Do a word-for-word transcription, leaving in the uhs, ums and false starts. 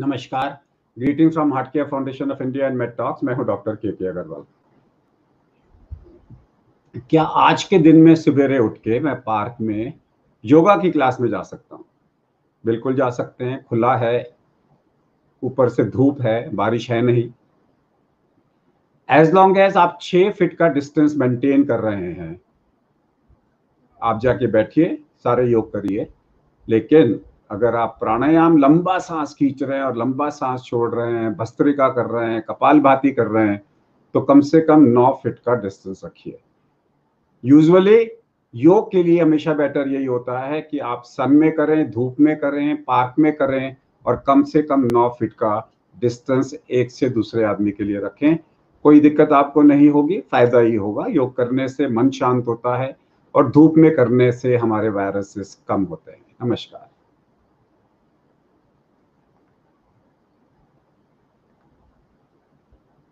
नमस्कार, greeting from Heart Care Foundation of India and Med Talks. मैं हूं doctor KK Agarwal. क्या आज के दिन में सवेरे उठ के मैं पार्क में योगा की क्लास में जा सकता हूं? बिल्कुल जा सकते हैं, खुला है, ऊपर से धूप है, बारिश है नहीं। एज लॉन्ग एज आप छह फीट का डिस्टेंस मेंटेन कर रहे हैं, आप जाके बैठिए, सारे योग करिए। लेकिन अगर आप प्राणायाम, लंबा सांस खींच रहे हैं और लंबा सांस छोड़ रहे हैं, भस्त्रिका कर रहे हैं, कपालभाति कर रहे हैं, तो कम से कम नौ फीट का डिस्टेंस रखिए। यूजुअली योग के लिए हमेशा बेटर यही होता है कि आप सन में करें, धूप में करें, पार्क में करें और कम से कम नौ फीट का डिस्टेंस एक से दूसरे आदमी के लिए रखें। कोई दिक्कत आपको नहीं होगी, फायदा ही होगा। योग करने से मन शांत होता है और धूप में करने से हमारे वायरसेस कम होते हैं। नमस्कार।